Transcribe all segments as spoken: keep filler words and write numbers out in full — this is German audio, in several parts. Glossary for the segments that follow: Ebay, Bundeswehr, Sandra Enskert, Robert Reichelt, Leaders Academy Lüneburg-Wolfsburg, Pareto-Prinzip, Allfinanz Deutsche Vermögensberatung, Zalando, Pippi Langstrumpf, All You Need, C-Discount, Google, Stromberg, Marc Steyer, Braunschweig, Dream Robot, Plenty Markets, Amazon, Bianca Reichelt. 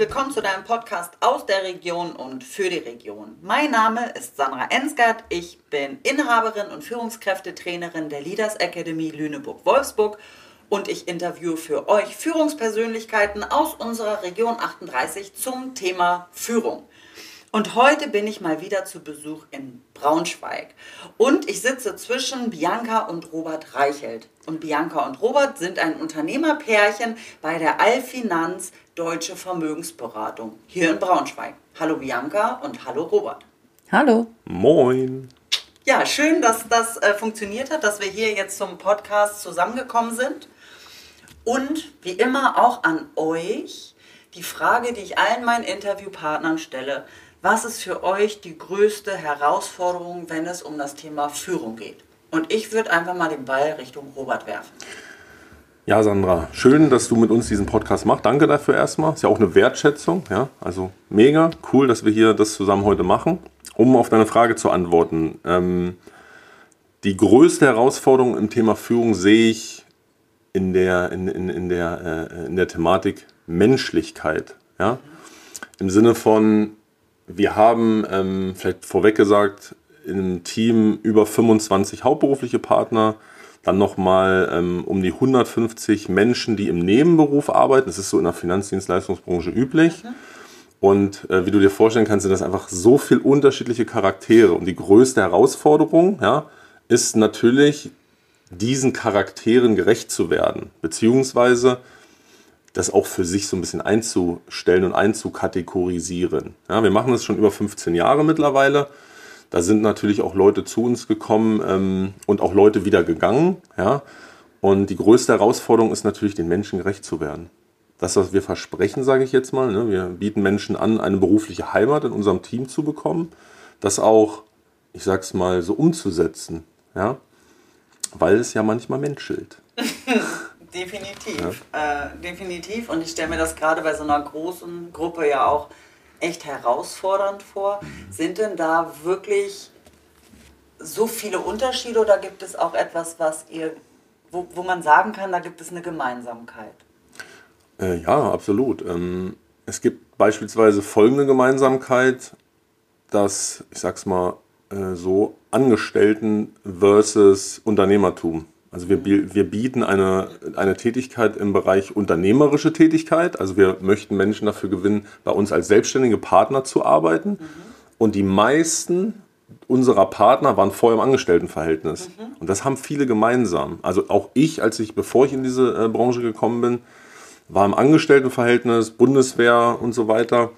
willkommen zu deinem Podcast aus der Region und für die Region. Mein Name ist Sandra Enskert, ich bin Inhaberin und Führungskräftetrainerin der Leaders Academy Lüneburg-Wolfsburg und ich interviewe für euch Führungspersönlichkeiten aus unserer Region achtunddreißig zum Thema Führung. Und heute bin ich mal wieder zu Besuch in Braunschweig. Und ich sitze zwischen Bianca und Robert Reichelt. Und Bianca und Robert sind ein Unternehmerpärchen bei der Allfinanz Deutsche Vermögensberatung hier in Braunschweig. Hallo Bianca und hallo Robert. Hallo. Moin. Ja, schön, dass das äh, funktioniert hat, dass wir hier jetzt zum Podcast zusammengekommen sind. Und wie immer auch an euch die Frage, die ich allen meinen Interviewpartnern stelle: Was ist für euch die größte Herausforderung, wenn es um das Thema Führung geht? Und ich würde einfach mal den Ball Richtung Robert werfen. Ja, Sandra, schön, dass du mit uns diesen Podcast machst. Danke dafür erstmal. Ist ja auch eine Wertschätzung. Ja? Also mega cool, dass wir hier das zusammen heute machen. Um auf deine Frage zu antworten: Ähm, die größte Herausforderung im Thema Führung sehe ich in der, in, in, in der, äh, in der Thematik Menschlichkeit. Ja? Im Sinne von, wir haben, ähm, vielleicht vorweg gesagt, im Team über fünfundzwanzig hauptberufliche Partner, dann nochmal ähm, um die hundertfünfzig Menschen, die im Nebenberuf arbeiten. Das ist so in der Finanzdienstleistungsbranche üblich. Mhm. Und äh, wie du dir vorstellen kannst, sind das einfach so viele unterschiedliche Charaktere. Und die größte Herausforderung, ja, ist natürlich, diesen Charakteren gerecht zu werden, beziehungsweise das auch für sich so ein bisschen einzustellen und einzukategorisieren. Ja, wir machen das schon über fünfzehn Jahre mittlerweile. Da sind natürlich auch Leute zu uns gekommen ähm, und auch Leute wieder gegangen. Ja? Und die größte Herausforderung ist natürlich, den Menschen gerecht zu werden. Das, was wir versprechen, sage ich jetzt mal, ne? Wir bieten Menschen an, eine berufliche Heimat in unserem Team zu bekommen. Das auch, ich sag's mal, so umzusetzen. Ja? Weil es ja manchmal menschelt. Definitiv, ja. äh, definitiv. Und ich stelle mir das gerade bei so einer großen Gruppe ja auch echt herausfordernd vor. Sind denn da wirklich so viele Unterschiede oder gibt es auch etwas, was ihr, wo, wo man sagen kann, da gibt es eine Gemeinsamkeit? Äh, ja, absolut. Ähm, es gibt beispielsweise folgende Gemeinsamkeit, dass, ich sag's mal äh, so, Angestellten versus Unternehmertum. Also wir, wir bieten eine, eine Tätigkeit im Bereich unternehmerische Tätigkeit. Also wir möchten Menschen dafür gewinnen, bei uns als selbstständige Partner zu arbeiten. Mhm. Und die meisten unserer Partner waren vorher im Angestelltenverhältnis. Mhm. Und das haben viele gemeinsam. Also auch ich, als ich, bevor ich in diese äh, Branche gekommen bin, war im Angestelltenverhältnis, Bundeswehr und so weiter.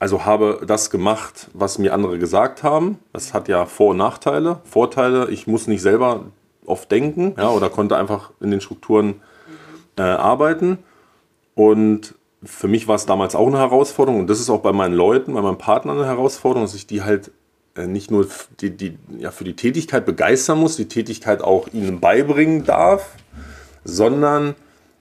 Also habe das gemacht, was mir andere gesagt haben. Das hat ja Vor- und Nachteile. Vorteile, ich muss nicht selber oft denken, ja, oder konnte einfach in den Strukturen äh, arbeiten. Und für mich war es damals auch eine Herausforderung, und das ist auch bei meinen Leuten, bei meinen Partnern eine Herausforderung, dass ich die halt äh, nicht nur die, die, ja, für die Tätigkeit begeistern muss, die Tätigkeit auch ihnen beibringen darf, sondern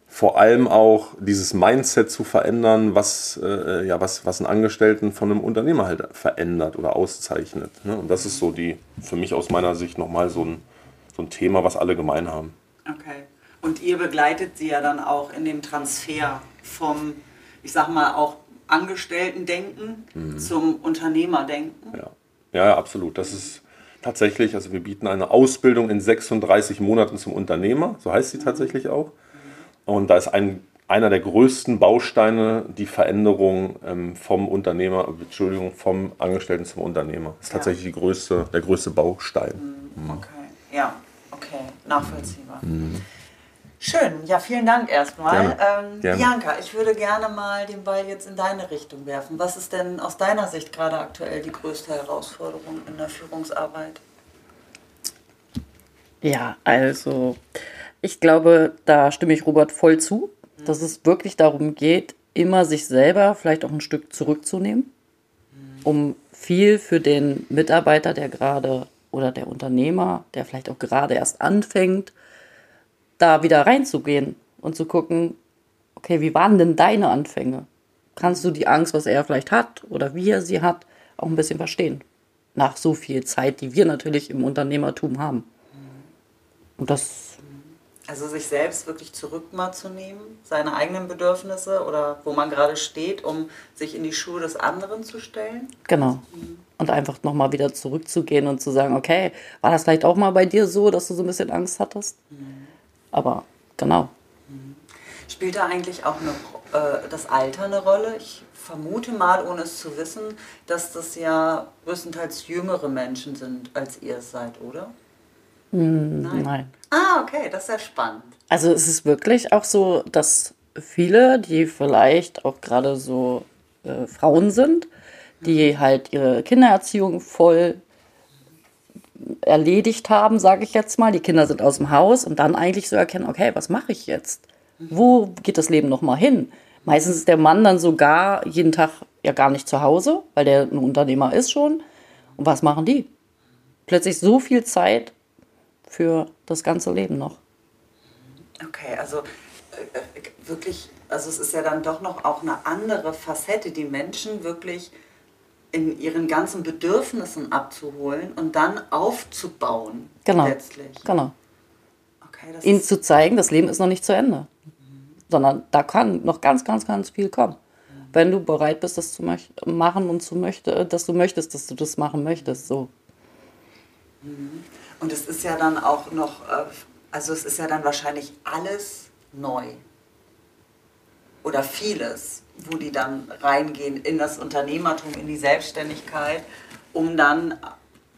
vor allem auch dieses Mindset zu verändern, was, äh, ja, was, was einen Angestellten von einem Unternehmer halt verändert oder auszeichnet. Ne? Und das ist so die, für mich aus meiner Sicht nochmal so ein So ein Thema, was alle gemein haben. Okay. Und ihr begleitet sie ja dann auch in dem Transfer vom, ich sag mal, auch Angestellten-Denken mhm. zum Unternehmerdenken? Ja. ja, absolut. Das ist tatsächlich, also wir bieten eine Ausbildung in sechsunddreißig Monaten zum Unternehmer, so heißt sie mhm. tatsächlich auch. Mhm. Und da ist ein, einer der größten Bausteine die Veränderung ähm, vom Unternehmer, Entschuldigung, vom Angestellten zum Unternehmer. Das ist ja tatsächlich die größte, der größte Baustein. Mhm. Mhm. Okay. Ja, okay, nachvollziehbar. Mhm. Schön, ja, vielen Dank erstmal. Gerne. Ähm, Gerne. Bianca, ich würde gerne mal den Ball jetzt in deine Richtung werfen. Was ist denn aus deiner Sicht gerade aktuell die größte Herausforderung in der Führungsarbeit? Ja, also ich glaube, da stimme ich Robert voll zu, mhm. dass es wirklich darum geht, immer sich selber vielleicht auch ein Stück zurückzunehmen, mhm. um viel für den Mitarbeiter, der gerade oder der Unternehmer, der vielleicht auch gerade erst anfängt, da wieder reinzugehen und zu gucken, okay, wie waren denn deine Anfänge? Kannst du die Angst, was er vielleicht hat oder wie er sie hat, auch ein bisschen verstehen? Nach so viel Zeit, die wir natürlich im Unternehmertum haben. Und das Also sich selbst wirklich zurück mal zu nehmen, seine eigenen Bedürfnisse oder wo man gerade steht, um sich in die Schuhe des anderen zu stellen. Genau. Mhm. Und einfach nochmal wieder zurückzugehen und zu sagen, okay, war das vielleicht auch mal bei dir so, dass du so ein bisschen Angst hattest? Mhm. Aber genau. Mhm. Spielt da eigentlich auch eine, äh, das Alter eine Rolle? Ich vermute mal, ohne es zu wissen, dass das ja größtenteils jüngere Menschen sind, als ihr es seid, oder? Hm, nein. nein. Ah, okay, das ist ja spannend. Also es ist wirklich auch so, dass viele, die vielleicht auch gerade so äh, Frauen sind, die halt ihre Kindererziehung voll erledigt haben, sage ich jetzt mal, die Kinder sind aus dem Haus und dann eigentlich so erkennen, okay, was mache ich jetzt? Wo geht das Leben nochmal hin? Meistens ist der Mann dann sogar jeden Tag ja gar nicht zu Hause, weil der ein Unternehmer ist schon. Und was machen die? Plötzlich so viel Zeit für das ganze Leben noch. Okay, also äh, wirklich, also es ist ja dann doch noch auch eine andere Facette, die Menschen wirklich in ihren ganzen Bedürfnissen abzuholen und dann aufzubauen. Genau, letztlich. Genau. Okay, das ihnen zu zeigen, das Leben ist noch nicht zu Ende. Sondern da kann noch ganz, ganz, ganz viel kommen. Mhm. Wenn du bereit bist, das zu möcht- machen und zu möchte, dass du möchtest, dass du das machen möchtest. So. Mhm. Und es ist ja dann auch noch, also es ist ja dann wahrscheinlich alles neu. Oder vieles, wo die dann reingehen in das Unternehmertum, in die Selbstständigkeit, um dann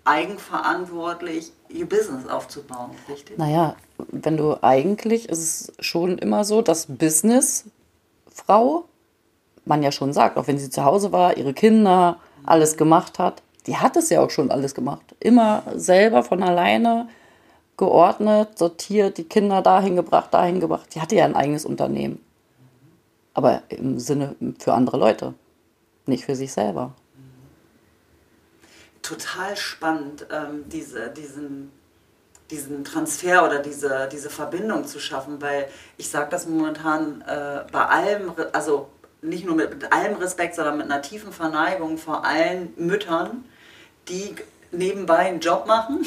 eigenverantwortlich ihr Business aufzubauen, richtig? Naja, wenn du eigentlich, ist es schon immer so, dass Businessfrau, man ja schon sagt, auch wenn sie zu Hause war, ihre Kinder, alles gemacht hat, die hat es ja auch schon alles gemacht. Immer selber von alleine geordnet, sortiert, die Kinder dahin gebracht, dahin gebracht. Die hatte ja ein eigenes Unternehmen. Aber im Sinne für andere Leute, nicht für sich selber. Total spannend, ähm, diese, diesen, diesen Transfer oder diese, diese Verbindung zu schaffen, weil ich sage das momentan äh, bei allem, also nicht nur mit, mit allem Respekt, sondern mit einer tiefen Verneigung vor allen Müttern, die nebenbei einen Job machen,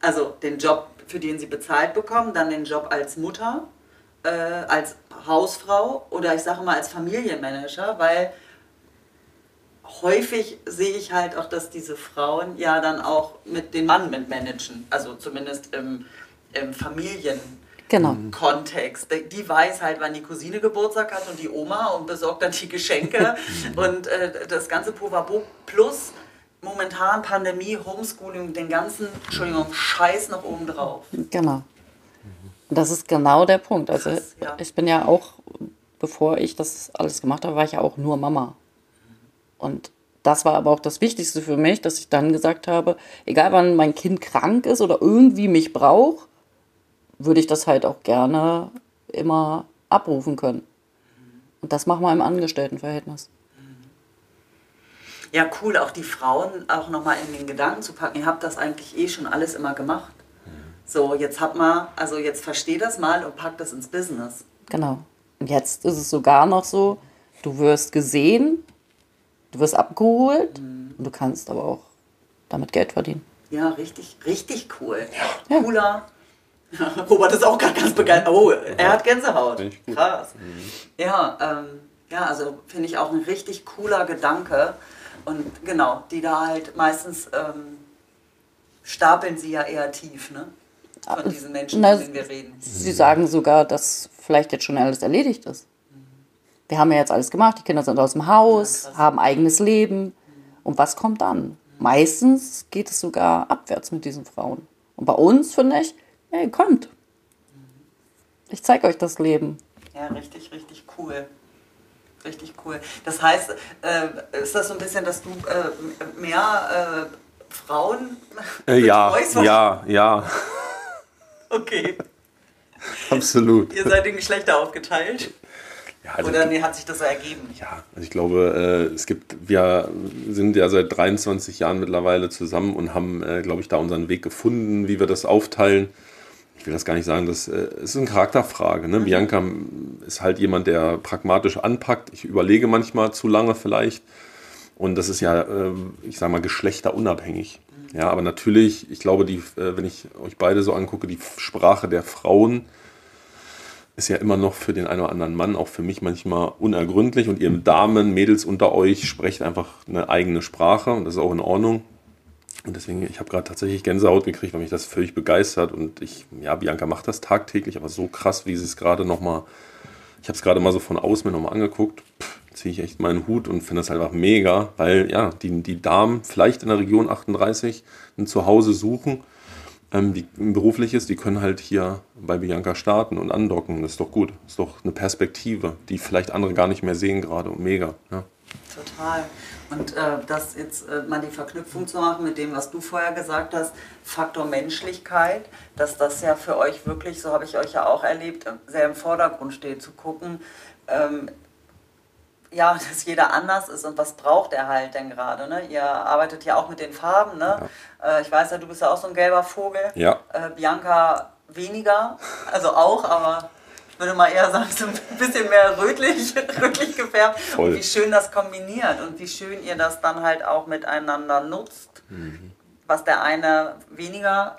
also den Job, für den sie bezahlt bekommen, dann den Job als Mutter, äh, als Hausfrau oder ich sage mal als Familienmanager, weil häufig sehe ich halt auch, dass diese Frauen ja dann auch mit den Mann mitmanagen, also zumindest im, im Familienkontext. Genau. Die weiß halt, wann die Cousine Geburtstag hat und die Oma und besorgt dann die Geschenke und äh, das ganze Povabo plus momentan Pandemie, Homeschooling, den ganzen, Entschuldigung, Scheiß noch oben drauf. Genau. Das ist genau der Punkt. Also Krass, ja. ich bin ja auch, bevor ich das alles gemacht habe, war ich ja auch nur Mama. Und das war aber auch das Wichtigste für mich, dass ich dann gesagt habe, egal wann mein Kind krank ist oder irgendwie mich braucht, würde ich das halt auch gerne immer abrufen können. Und das machen wir im Angestelltenverhältnis. Ja, cool, auch die Frauen auch nochmal in den Gedanken zu packen. Ihr habt das eigentlich eh schon alles immer gemacht. So, jetzt habt mal, also jetzt versteht das mal und packt das ins Business. Genau. Und jetzt ist es sogar noch so, du wirst gesehen, du wirst abgeholt mhm. und du kannst aber auch damit Geld verdienen. Ja, richtig, richtig cool. Ja. Cooler. Robert ist auch gerade ganz begeistert. Oh, er hat Gänsehaut. Krass. Mhm. Ja, ähm, ja, also finde ich auch ein richtig cooler Gedanke. Und genau, die da halt meistens ähm, stapeln sie ja eher tief, ne? Von diesen Menschen, Na, von denen wir reden. Sie sagen sogar, dass vielleicht jetzt schon alles erledigt ist. Wir haben ja jetzt alles gemacht, die Kinder sind aus dem Haus, ja, haben eigenes Leben. Und was kommt dann? Meistens geht es sogar abwärts mit diesen Frauen. Und bei uns finde ich, hey, kommt. Ich zeige euch das Leben. Ja, richtig, richtig cool. Richtig cool. Das heißt, äh, ist das so ein bisschen, dass du äh, mehr äh, Frauen äh, ja, ja, ja. Okay. Absolut. Ihr seid in Geschlechter aufgeteilt. Ja, also Oder nee, hat sich das so ergeben? Ja, also ich glaube, es gibt, wir sind ja seit dreiundzwanzig Jahren mittlerweile zusammen und haben, glaube ich, da unseren Weg gefunden, wie wir das aufteilen. Ich will das gar nicht sagen, das ist eine Charakterfrage. Ne? Mhm. Bianca ist halt jemand, der pragmatisch anpackt. Ich überlege manchmal zu lange vielleicht. Und das ist ja, ich sage mal, geschlechterunabhängig. Mhm. Ja, aber natürlich, ich glaube, die, wenn ich euch beide so angucke, die Sprache der Frauen ist ja immer noch für den einen oder anderen Mann, auch für mich manchmal unergründlich. Und ihr Damen, Mädels unter euch sprecht einfach eine eigene Sprache und das ist auch in Ordnung. Und deswegen, ich habe gerade tatsächlich Gänsehaut gekriegt, weil mich das völlig begeistert. Und ich, ja, Bianca macht das tagtäglich, aber so krass, wie sie es gerade nochmal, ich habe es gerade mal so von außen mir nochmal angeguckt, ziehe ich echt meinen Hut und finde das halt einfach mega, weil ja, die, die Damen vielleicht in der Region achtunddreißig ein Zuhause suchen, ähm, die beruflich ist, die können halt hier bei Bianca starten und andocken. Das ist doch gut, das ist doch eine Perspektive, die vielleicht andere gar nicht mehr sehen gerade und mega, ja. Total. Und äh, das jetzt äh, mal die Verknüpfung zu machen mit dem, was du vorher gesagt hast, Faktor Menschlichkeit, dass das ja für euch wirklich, so habe ich euch ja auch erlebt, sehr im Vordergrund steht, zu gucken, ähm, ja, dass jeder anders ist und was braucht er halt denn gerade, ne? Ihr arbeitet ja auch mit den Farben, ne? Ja. Äh, ich weiß ja, du bist ja auch so ein gelber Vogel, ja. äh, Bianca weniger, also auch, aber... Ich würde mal eher sagen, so ein bisschen mehr rötlich, rötlich gefärbt. Voll. Und wie schön das kombiniert und wie schön ihr das dann halt auch miteinander nutzt. Mhm. Was der eine weniger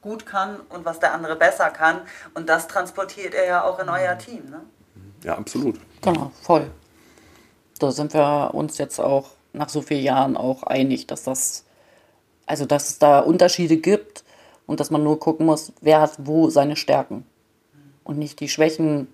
gut kann und was der andere besser kann. Und das transportiert ihr ja auch in euer Team, ne? Ja, absolut. Genau, voll. Da sind wir uns jetzt auch nach so vielen Jahren auch einig, dass das, also dass es da Unterschiede gibt und dass man nur gucken muss, wer hat wo seine Stärken. Und nicht die Schwächen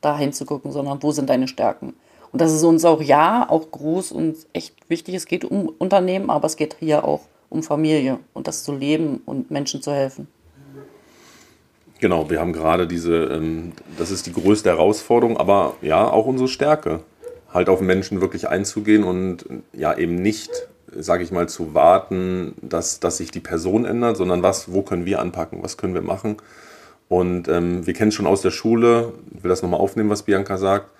dahin zu gucken, sondern wo sind deine Stärken. Und das ist uns auch, ja, auch groß und echt wichtig. Es geht um Unternehmen, aber es geht hier auch um Familie und das zu leben und Menschen zu helfen. Genau, wir haben gerade diese, das ist die größte Herausforderung, aber ja, auch unsere Stärke. Halt auf Menschen wirklich einzugehen und ja eben nicht, sage ich mal, zu warten, dass, dass sich die Person ändert, sondern was, wo können wir anpacken, was können wir machen. Und ähm, wir kennen es schon aus der Schule, ich will das nochmal aufnehmen, was Bianca sagt,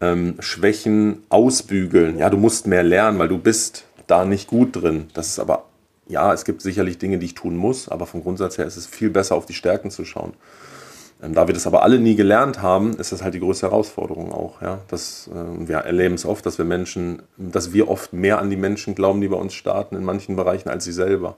ähm, Schwächen ausbügeln. Ja, du musst mehr lernen, weil du bist da nicht gut drin. Das ist aber, ja, es gibt sicherlich Dinge, die ich tun muss, aber vom Grundsatz her ist es viel besser, auf die Stärken zu schauen. Ähm, da wir das aber alle nie gelernt haben, ist das halt die größte Herausforderung auch. Ja? Das, äh, wir erleben es oft, dass wir Menschen, dass wir oft mehr an die Menschen glauben, die bei uns starten, in manchen Bereichen, als sie selber.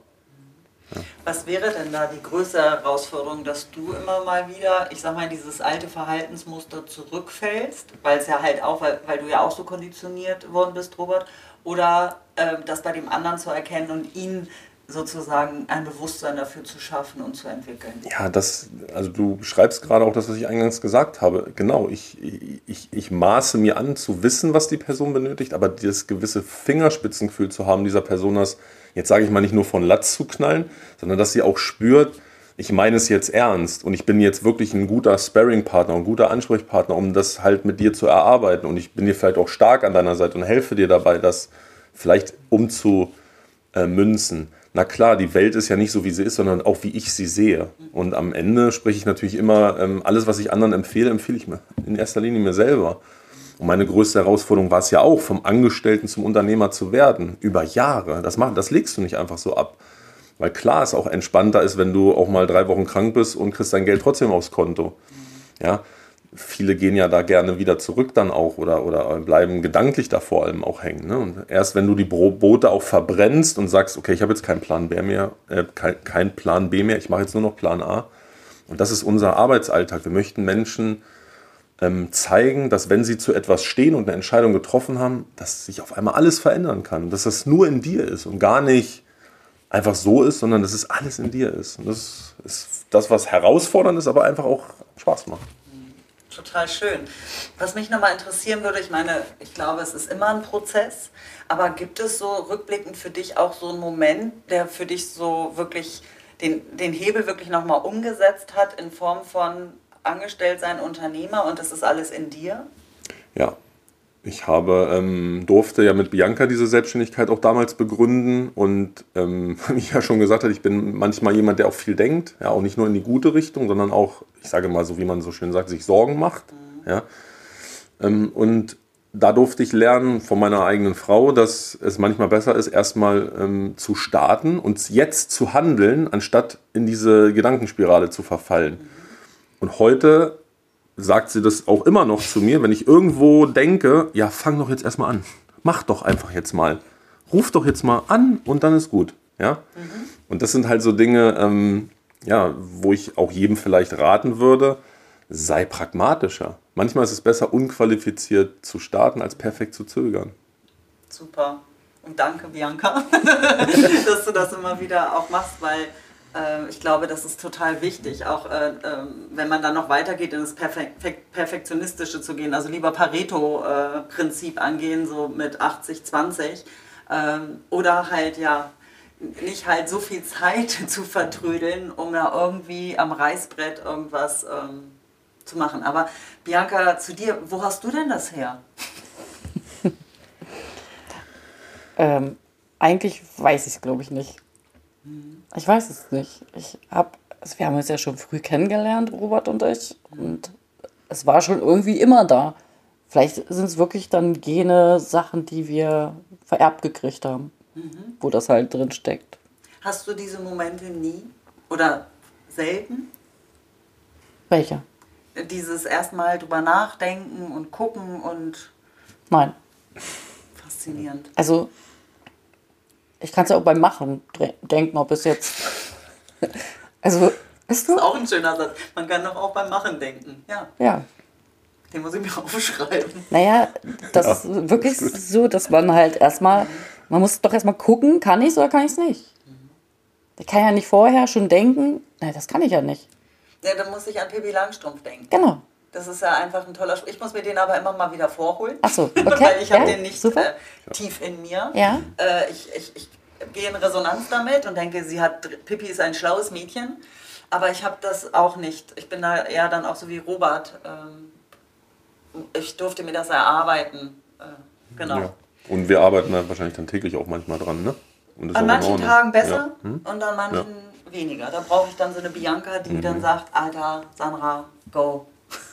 Ja. Was wäre denn da die größte Herausforderung, dass du immer mal wieder, ich sag mal, dieses alte Verhaltensmuster zurückfällst, weil es ja halt auch, weil, weil du ja auch so konditioniert worden bist, Robert, oder äh, das bei dem anderen zu erkennen und ihn sozusagen ein Bewusstsein dafür zu schaffen und zu entwickeln? Ja, das, also du beschreibst gerade auch das, was ich eingangs gesagt habe. Genau, ich, ich, ich maße mir an zu wissen, was die Person benötigt, aber dieses gewisse Fingerspitzengefühl zu haben, dieser Person, das, jetzt sage ich mal, nicht nur von Latz zu knallen, sondern dass sie auch spürt, ich meine es jetzt ernst und ich bin jetzt wirklich ein guter Sparring-Partner, ein guter Ansprechpartner, um das halt mit dir zu erarbeiten und ich bin dir vielleicht auch stark an deiner Seite und helfe dir dabei, das vielleicht umzumünzen. Na klar, die Welt ist ja nicht so, wie sie ist, sondern auch, wie ich sie sehe. Und am Ende spreche ich natürlich immer, alles, was ich anderen empfehle, empfehle ich mir in erster Linie mir selber. Und meine größte Herausforderung war es ja auch, vom Angestellten zum Unternehmer zu werden, über Jahre. Das, mach, das legst du nicht einfach so ab. Weil klar, es auch entspannter ist, wenn du auch mal drei Wochen krank bist und kriegst dein Geld trotzdem aufs Konto. Ja? Viele gehen ja da gerne wieder zurück dann auch oder, oder bleiben gedanklich da vor allem auch hängen. Ne? Und erst wenn du die Brote auch verbrennst und sagst, okay, ich habe jetzt keinen Plan B mehr, äh, kein, kein Plan B mehr, ich mache jetzt nur noch Plan A. Und das ist unser Arbeitsalltag. Wir möchten Menschen zeigen, dass wenn sie zu etwas stehen und eine Entscheidung getroffen haben, dass sich auf einmal alles verändern kann. Dass das nur in dir ist und gar nicht einfach so ist, sondern dass es alles in dir ist. Und das ist das, was herausfordernd ist, aber einfach auch Spaß macht. Total schön. Was mich nochmal interessieren würde, ich meine, ich glaube, es ist immer ein Prozess, aber gibt es so rückblickend für dich auch so einen Moment, der für dich so wirklich den, den Hebel wirklich nochmal umgesetzt hat in Form von angestellt sein, Unternehmer und das ist alles in dir? Ja, ich habe, ähm, durfte ja mit Bianca diese Selbstständigkeit auch damals begründen und ähm, wie ich ja schon gesagt habe, ich bin manchmal jemand, der auch viel denkt, ja, auch nicht nur in die gute Richtung, sondern auch, ich sage mal so, wie man so schön sagt, sich Sorgen macht. Mhm. Ja. Ähm, und da durfte ich lernen von meiner eigenen Frau, dass es manchmal besser ist, erstmal ähm, zu starten und jetzt zu handeln, anstatt in diese Gedankenspirale zu verfallen. Mhm. Und heute sagt sie das auch immer noch zu mir, wenn ich irgendwo denke, ja, fang doch jetzt erstmal an. Mach doch einfach jetzt mal. Ruf doch jetzt mal an und dann ist gut. Ja? Mhm. Und das sind halt so Dinge, ähm, ja, wo ich auch jedem vielleicht raten würde, sei pragmatischer. Manchmal ist es besser, unqualifiziert zu starten, als perfekt zu zögern. Super. Und danke, Bianca, dass du das immer wieder auch machst, weil äh, ich glaube, das ist total wichtig, auch äh, äh, wenn man dann noch weitergeht, in das Perfek Perfektionistische zu gehen, also lieber Pareto-Prinzip äh, angehen, so mit achtzig zwanzig äh, oder halt ja nicht halt so viel Zeit zu vertrödeln, um ja irgendwie am Reißbrett irgendwas ähm, zu machen. Aber Bianca, zu dir, wo hast du denn das her? Ähm, eigentlich weiß ich es, glaube ich, nicht. Ich weiß es nicht. Ich hab, also wir haben uns ja schon früh kennengelernt, Robert und ich. Und es war schon irgendwie immer da. Vielleicht sind es wirklich dann Gene, Sachen, die wir vererbt gekriegt haben, mhm. wo das halt drin steckt. Hast du diese Momente nie oder selten? Welche? Dieses erstmal drüber nachdenken und gucken und... Nein. Faszinierend. Also, ich kann es ja auch beim Machen denken, ob es jetzt... Also, weißt du? Das ist auch ein schöner Satz. Man kann doch auch beim Machen denken. Ja. Ja. Den muss ich mir aufschreiben. Naja, das ja, ist wirklich ist so, dass man halt erstmal... Man muss doch erstmal gucken, kann ich es oder kann ich es nicht? Ich kann ja nicht vorher schon denken, nein, das kann ich ja nicht. Ja, dann muss ich an Pippi Langstrumpf denken. Genau. Das ist ja einfach ein toller Spruch. Ich muss mir den aber immer mal wieder vorholen. Ach so, okay. Weil ich habe ja, den nicht äh, tief in mir. Ja. Äh, ich, ich, ich gehe in Resonanz damit und denke, sie hat, Pippi ist ein schlaues Mädchen. Aber ich habe das auch nicht. Ich bin da eher dann auch so wie Robert. Ähm, ich durfte mir das erarbeiten. Äh, genau. Ja. Und wir arbeiten da wahrscheinlich dann täglich auch manchmal dran, ne? Und das an manchen Tagen besser ja. hm? und an manchen ja. weniger. Da brauche ich dann so eine Bianca, die mhm. dann sagt, Alter, Sandra, go.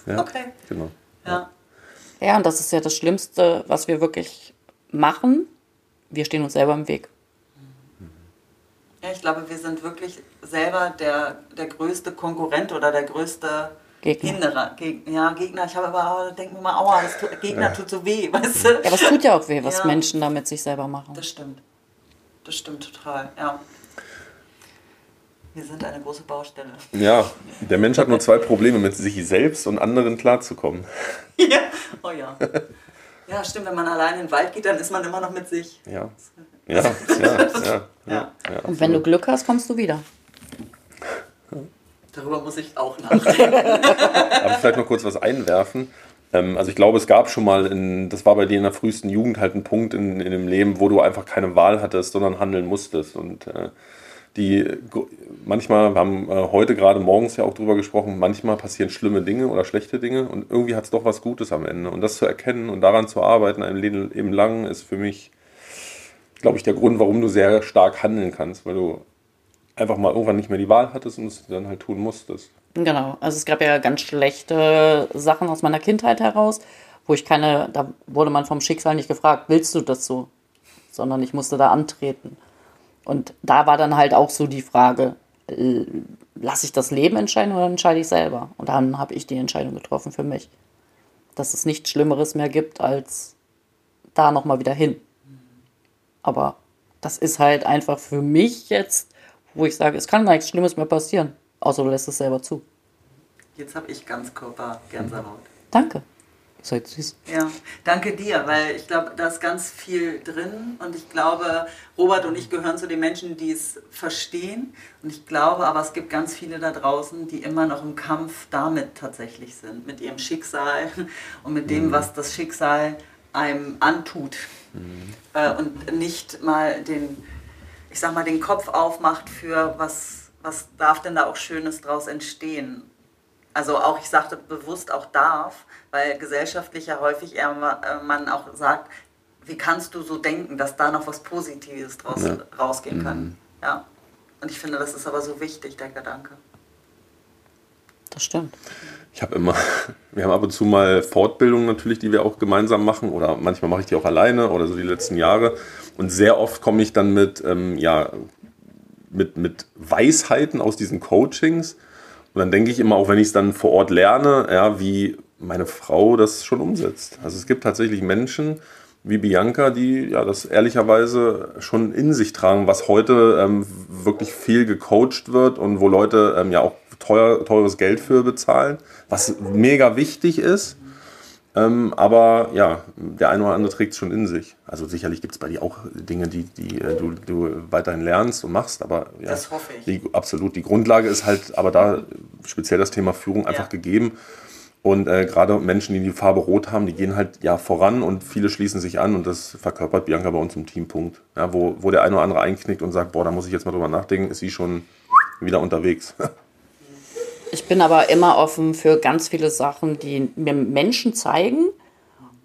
Ja, okay. Genau. Ja. ja, und das ist ja das Schlimmste, was wir wirklich machen. Wir stehen uns selber im Weg. Ja, ich glaube, wir sind wirklich selber der, der größte Konkurrent oder der größte Gegner. Hinderer. Geg ja, Gegner. Ich habe aber, oh, denk mir mal, aua, das tu, Gegner ja. tut so weh, weißt du? Ja, aber es tut ja auch weh, was ja. Menschen damit sich selber machen. Das stimmt. Das stimmt total, ja. Wir sind eine große Baustelle. Ja, der Mensch hat nur zwei Probleme, mit sich selbst und anderen klarzukommen. Ja, oh ja. Ja, stimmt, wenn man alleine in den Wald geht, dann ist man immer noch mit sich. Ja, ja, ja. ja, ja, ja. ja und wenn du Glück hast, kommst du wieder. Darüber muss ich auch nachdenken. Aber vielleicht noch kurz was einwerfen. Also ich glaube, es gab schon mal, in, das war bei dir in der frühesten Jugend halt ein Punkt in, in dem Leben, wo du einfach keine Wahl hattest, sondern handeln musstest und... Die manchmal, wir haben heute gerade morgens ja auch drüber gesprochen, manchmal passieren schlimme Dinge oder schlechte Dinge und irgendwie hat es doch was Gutes am Ende. Und das zu erkennen und daran zu arbeiten, einem Leben lang, ist für mich, glaube ich, der Grund, warum du sehr stark handeln kannst, weil du einfach mal irgendwann nicht mehr die Wahl hattest und es dann halt tun musstest. Genau, also es gab ja ganz schlechte Sachen aus meiner Kindheit heraus, wo ich keine, da wurde man vom Schicksal nicht gefragt, willst du das so? Sondern ich musste da antreten. Und da war dann halt auch so die Frage, lasse ich das Leben entscheiden oder entscheide ich selber? Und dann habe ich die Entscheidung getroffen für mich, dass es nichts Schlimmeres mehr gibt, als da nochmal wieder hin. Aber das ist halt einfach für mich jetzt, wo ich sage, es kann nichts Schlimmes mehr passieren, außer du lässt es selber zu. Jetzt habe ich ganz Körpergänsehaut. Danke. Seid süß. Ja, danke dir, weil ich glaube, da ist ganz viel drin und ich glaube, Robert und ich gehören zu den Menschen, die es verstehen und ich glaube, aber es gibt ganz viele da draußen, die immer noch im Kampf damit tatsächlich sind, mit ihrem Schicksal und mit dem, mhm. was das Schicksal einem antut mhm. äh, und nicht mal den, ich sag mal, den Kopf aufmacht für, was, was darf denn da auch Schönes draus entstehen. Also auch, ich sagte bewusst auch darf, weil gesellschaftlich ja häufig eher man auch sagt, wie kannst du so denken, dass da noch was Positives draus ja. rausgehen kann. Mhm. Ja. Und ich finde, das ist aber so wichtig, der Gedanke. Das stimmt. Ich habe immer, wir haben ab und zu mal Fortbildungen natürlich, die wir auch gemeinsam machen oder manchmal mache ich die auch alleine oder so die letzten Jahre und sehr oft komme ich dann mit, ähm, ja, mit, mit Weisheiten aus diesen Coachings. Und dann denke ich immer, auch wenn ich es dann vor Ort lerne, ja, wie meine Frau das schon umsetzt. Also es gibt tatsächlich Menschen wie Bianca, die ja, das ehrlicherweise schon in sich tragen, was heute ähm, wirklich viel gecoacht wird und wo Leute ähm, ja auch teuer, teures Geld für bezahlen, was mega wichtig ist. Ähm, aber ja, der eine oder andere trägt es schon in sich. Also sicherlich gibt es bei dir auch Dinge, die, die äh, du, du weiterhin lernst und machst. Aber ja, das hoffe ich. Die, absolut. Die Grundlage ist halt, aber da speziell das Thema Führung einfach ja. gegeben. Und äh, gerade Menschen, die die Farbe Rot haben, die gehen halt ja voran und viele schließen sich an. Und das verkörpert Bianca bei uns im Teampunkt. Ja, wo, wo der eine oder andere einknickt und sagt, boah, da muss ich jetzt mal drüber nachdenken, ist sie schon wieder unterwegs. Ich bin aber immer offen für ganz viele Sachen, die mir Menschen zeigen,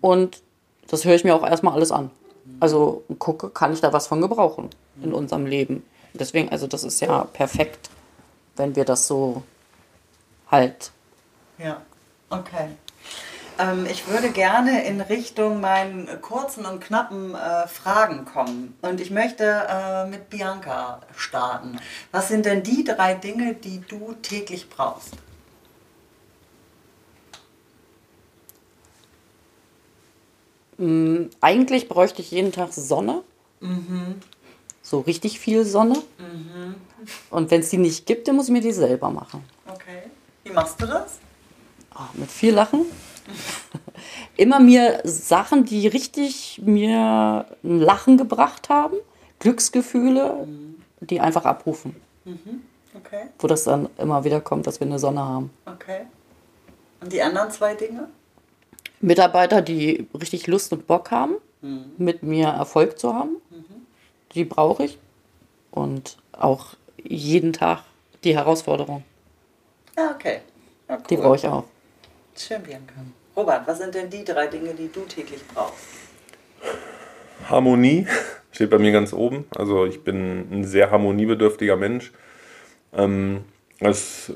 und das höre ich mir auch erstmal alles an. Also gucke, kann ich da was von gebrauchen in unserem Leben. Deswegen, also das ist ja perfekt, wenn wir das so halt. Ja, okay. Ähm, ich würde gerne in Richtung meinen kurzen und knappen äh, Fragen kommen. Und ich möchte äh, mit Bianca starten. Was sind denn die drei Dinge, die du täglich brauchst? Mhm, eigentlich bräuchte ich jeden Tag Sonne. Mhm. So richtig viel Sonne. Mhm. Und wenn es die nicht gibt, dann muss ich mir die selber machen. Okay. Wie machst du das? Ach, mit viel Lachen. Immer mir Sachen, die richtig mir ein Lachen gebracht haben, Glücksgefühle, mhm. die einfach abrufen. Mhm. Okay. Wo das dann immer wieder kommt, dass wir eine Sonne haben. Okay. Und die anderen zwei Dinge? Mitarbeiter, die richtig Lust und Bock haben, mhm. mit mir Erfolg zu haben, mhm. die brauche ich. Und auch jeden Tag die Herausforderung. Ah, okay. Ja, cool. Die brauche ich auch. Schön, Bianca. Robert, was sind denn die drei Dinge, die du täglich brauchst? Harmonie steht bei mir ganz oben. Also ich bin ein sehr harmoniebedürftiger Mensch. Ähm, das, äh,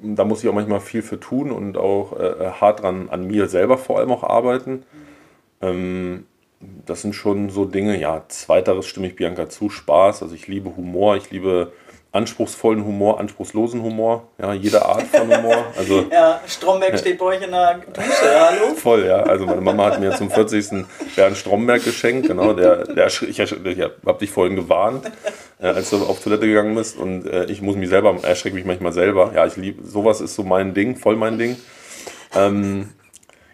da muss ich auch manchmal viel für tun und auch äh, hart dran an mir selber vor allem auch arbeiten. Ähm, das sind schon so Dinge. Ja, zweiteres stimme ich Bianca zu. Spaß. Also ich liebe Humor. Ich liebe anspruchsvollen Humor, anspruchslosen Humor, ja, jede Art von Humor. Also, ja, Stromberg steht bei euch in der Dusche, hallo? Voll, ja. Also meine Mama hat mir zum vierzigsten einen Stromberg geschenkt, genau. Der, der, ich ich habe dich vorhin gewarnt, äh, als du auf Toilette gegangen bist, und äh, ich muss mich selber, erschrecke mich manchmal selber. Ja, ich liebe, sowas ist so mein Ding, voll mein Ding. Ähm,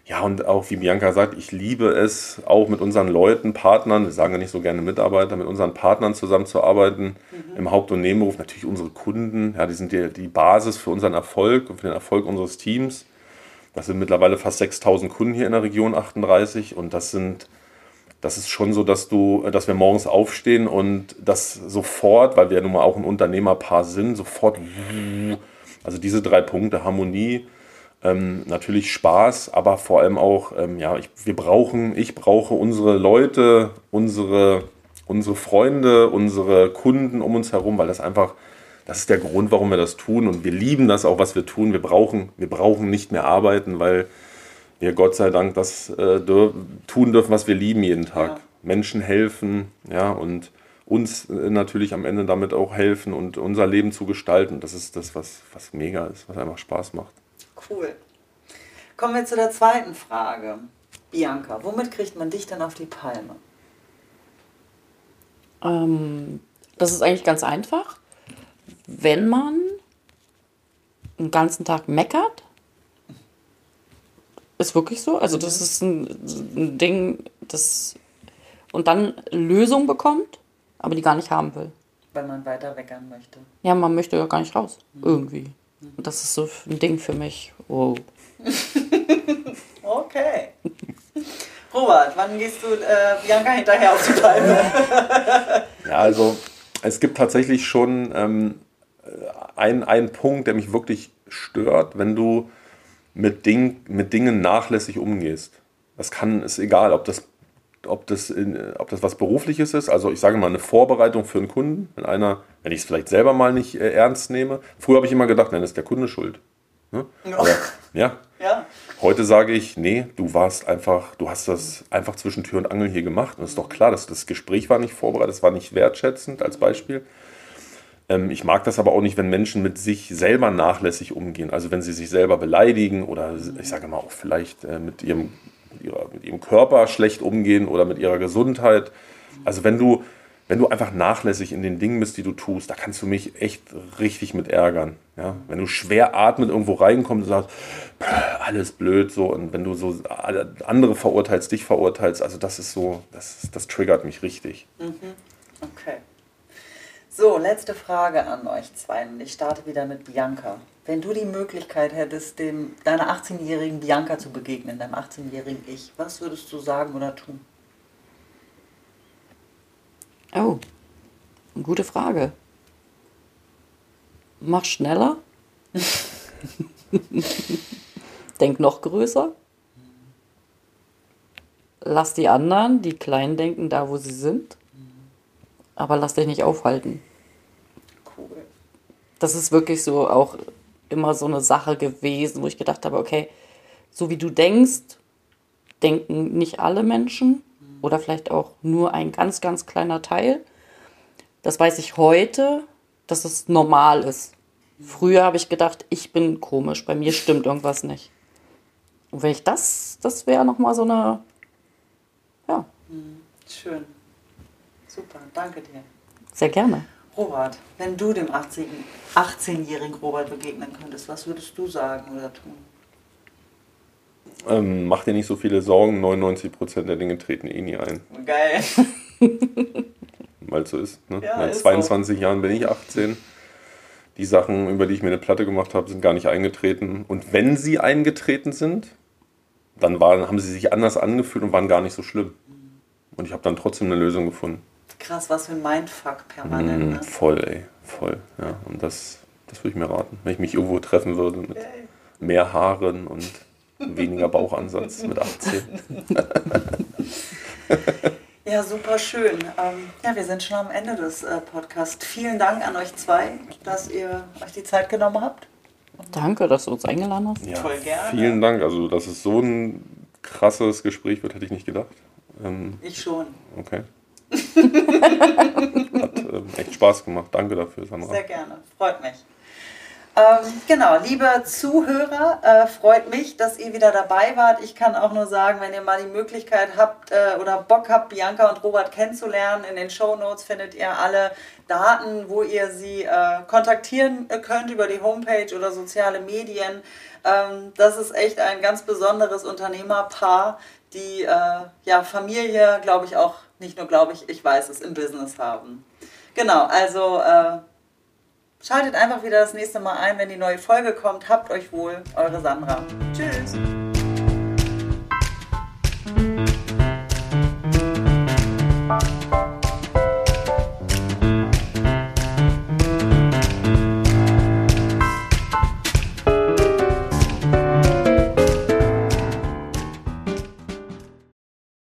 ja, und auch wie Bianca sagt, ich liebe es, auch mit unseren Leuten, Partnern, wir sagen ja nicht so gerne Mitarbeiter, mit unseren Partnern zusammenzuarbeiten, mhm. im Haupt- und Nebenberuf, natürlich unsere Kunden, ja, die sind die, die Basis für unseren Erfolg und für den Erfolg unseres Teams. Das sind mittlerweile fast sechstausend Kunden hier in der Region achtunddreißig, und das sind, das ist schon so, dass du, dass wir morgens aufstehen und das sofort, weil wir ja nun mal auch ein Unternehmerpaar sind, sofort, also diese drei Punkte, Harmonie, Ähm, natürlich Spaß, aber vor allem auch, ähm, ja, ich, wir brauchen, ich brauche unsere Leute, unsere, unsere Freunde, unsere Kunden um uns herum, weil das einfach, das ist der Grund, warum wir das tun, und wir lieben das auch, was wir tun. Wir brauchen, wir brauchen nicht mehr arbeiten, weil wir Gott sei Dank das äh, dür- tun dürfen, was wir lieben jeden Tag. Ja. Menschen helfen, ja, und uns äh, natürlich am Ende damit auch helfen und unser Leben zu gestalten. Das ist das, was, was mega ist, was einfach Spaß macht. Cool. Kommen wir zu der zweiten Frage. Bianca, womit kriegt man dich denn auf die Palme? Ähm, das ist eigentlich ganz einfach. Wenn man den ganzen Tag meckert, ist wirklich so. Also das ist ein, ein Ding, das und dann Lösung bekommt, aber die gar nicht haben will. Weil man weiter meckern möchte. Ja, man möchte ja gar nicht raus, mhm. irgendwie. Und das ist so ein Ding für mich. Wow. Okay. Robert, wann gehst du äh, Bianca hinterher auf die Palme? Ja, also es gibt tatsächlich schon ähm, einen, einen Punkt, der mich wirklich stört, wenn du mit, Ding, mit Dingen nachlässig umgehst. Das kann, ist egal, ob das, ob, das in, ob das was Berufliches ist. Also ich sage mal, eine Vorbereitung für einen Kunden, wenn einer... Wenn ich es vielleicht selber mal nicht äh, ernst nehme. Früher habe ich immer gedacht, nein, das ist der Kunde schuld. Ne? Ja. Oder, ja. ja. Heute sage ich, nee, du warst einfach, du hast das einfach zwischen Tür und Angel hier gemacht. Und es ist doch klar, dass das Gespräch war nicht vorbereitet, es war nicht wertschätzend als Beispiel. Ähm, ich mag das aber auch nicht, wenn Menschen mit sich selber nachlässig umgehen. Also wenn sie sich selber beleidigen oder ich sage mal auch vielleicht äh, mit, ihrem, ihrer, mit ihrem Körper schlecht umgehen oder mit ihrer Gesundheit. Also wenn du wenn du einfach nachlässig in den Dingen bist, die du tust, da kannst du mich echt richtig mit ärgern. Ja? Wenn du schwer atmend irgendwo reinkommst und sagst, alles blöd, so, und wenn du so andere verurteilst, dich verurteilst, also das ist so, das, das triggert mich richtig. Mhm. Okay. So, letzte Frage an euch zwei. Ich starte wieder mit Bianca. Wenn du die Möglichkeit hättest, dem, deiner achtzehnjährigen Bianca zu begegnen, deinem achtzehnjährigen Ich, was würdest du sagen oder tun? Oh, eine gute Frage. Mach schneller. Denk noch größer. Lass die anderen, die Kleinen, denken, da wo sie sind. Aber lass dich nicht aufhalten. Cool. Das ist wirklich so auch immer so eine Sache gewesen, wo ich gedacht habe, okay, so wie du denkst, denken nicht alle Menschen oder vielleicht auch nur ein ganz, ganz kleiner Teil. Das weiß ich heute, dass es normal ist. Früher habe ich gedacht, ich bin komisch, bei mir stimmt irgendwas nicht. Und wenn ich das, das wäre nochmal so eine, ja. Schön. Super, danke dir. Sehr gerne. Robert, wenn du dem achtzehnjährigen Robert begegnen könntest, was würdest du sagen oder tun? Ähm, mach dir nicht so viele Sorgen, neunundneunzig Prozent der Dinge treten eh nie ein. Geil. Weil es so ist. Ne? Ja, Seit ist zweiundzwanzig so. Jahren bin ich achtzehn. Die Sachen, über die ich mir eine Platte gemacht habe, sind gar nicht eingetreten. Und wenn sie eingetreten sind, dann waren, haben sie sich anders angefühlt und waren gar nicht so schlimm. Und ich habe dann trotzdem eine Lösung gefunden. Krass, was für ein Mindfuck permanent. Mm, ne? Voll, ey. Voll, ja. Und das, das würde ich mir raten. Wenn ich mich irgendwo treffen würde mit okay. mehr Haaren und weniger Bauchansatz mit achtzehn. Ja, super schön. Ähm, ja, wir sind schon am Ende des äh, Podcasts. Vielen Dank an euch zwei, dass ihr euch die Zeit genommen habt. Danke, dass du uns eingeladen hast. Ja, voll gerne. Vielen Dank. Also, dass es so ein krasses Gespräch wird, hätte ich nicht gedacht. Ähm, ich schon. Okay. Hat ähm, echt Spaß gemacht. Danke dafür, Sandra. Sehr gerne, freut mich. Ähm, genau, liebe Zuhörer, äh, freut mich, dass ihr wieder dabei wart. Ich kann auch nur sagen, wenn ihr mal die Möglichkeit habt äh, oder Bock habt, Bianca und Robert kennenzulernen, in den Shownotes findet ihr alle Daten, wo ihr sie äh, kontaktieren könnt über die Homepage oder soziale Medien. Ähm, das ist echt ein ganz besonderes Unternehmerpaar, die äh, ja, Familie, glaube ich auch, nicht nur glaube ich, ich weiß es, im Business haben. Genau, also äh, schaltet einfach wieder das nächste Mal ein, wenn die neue Folge kommt. Habt euch wohl, eure Sandra.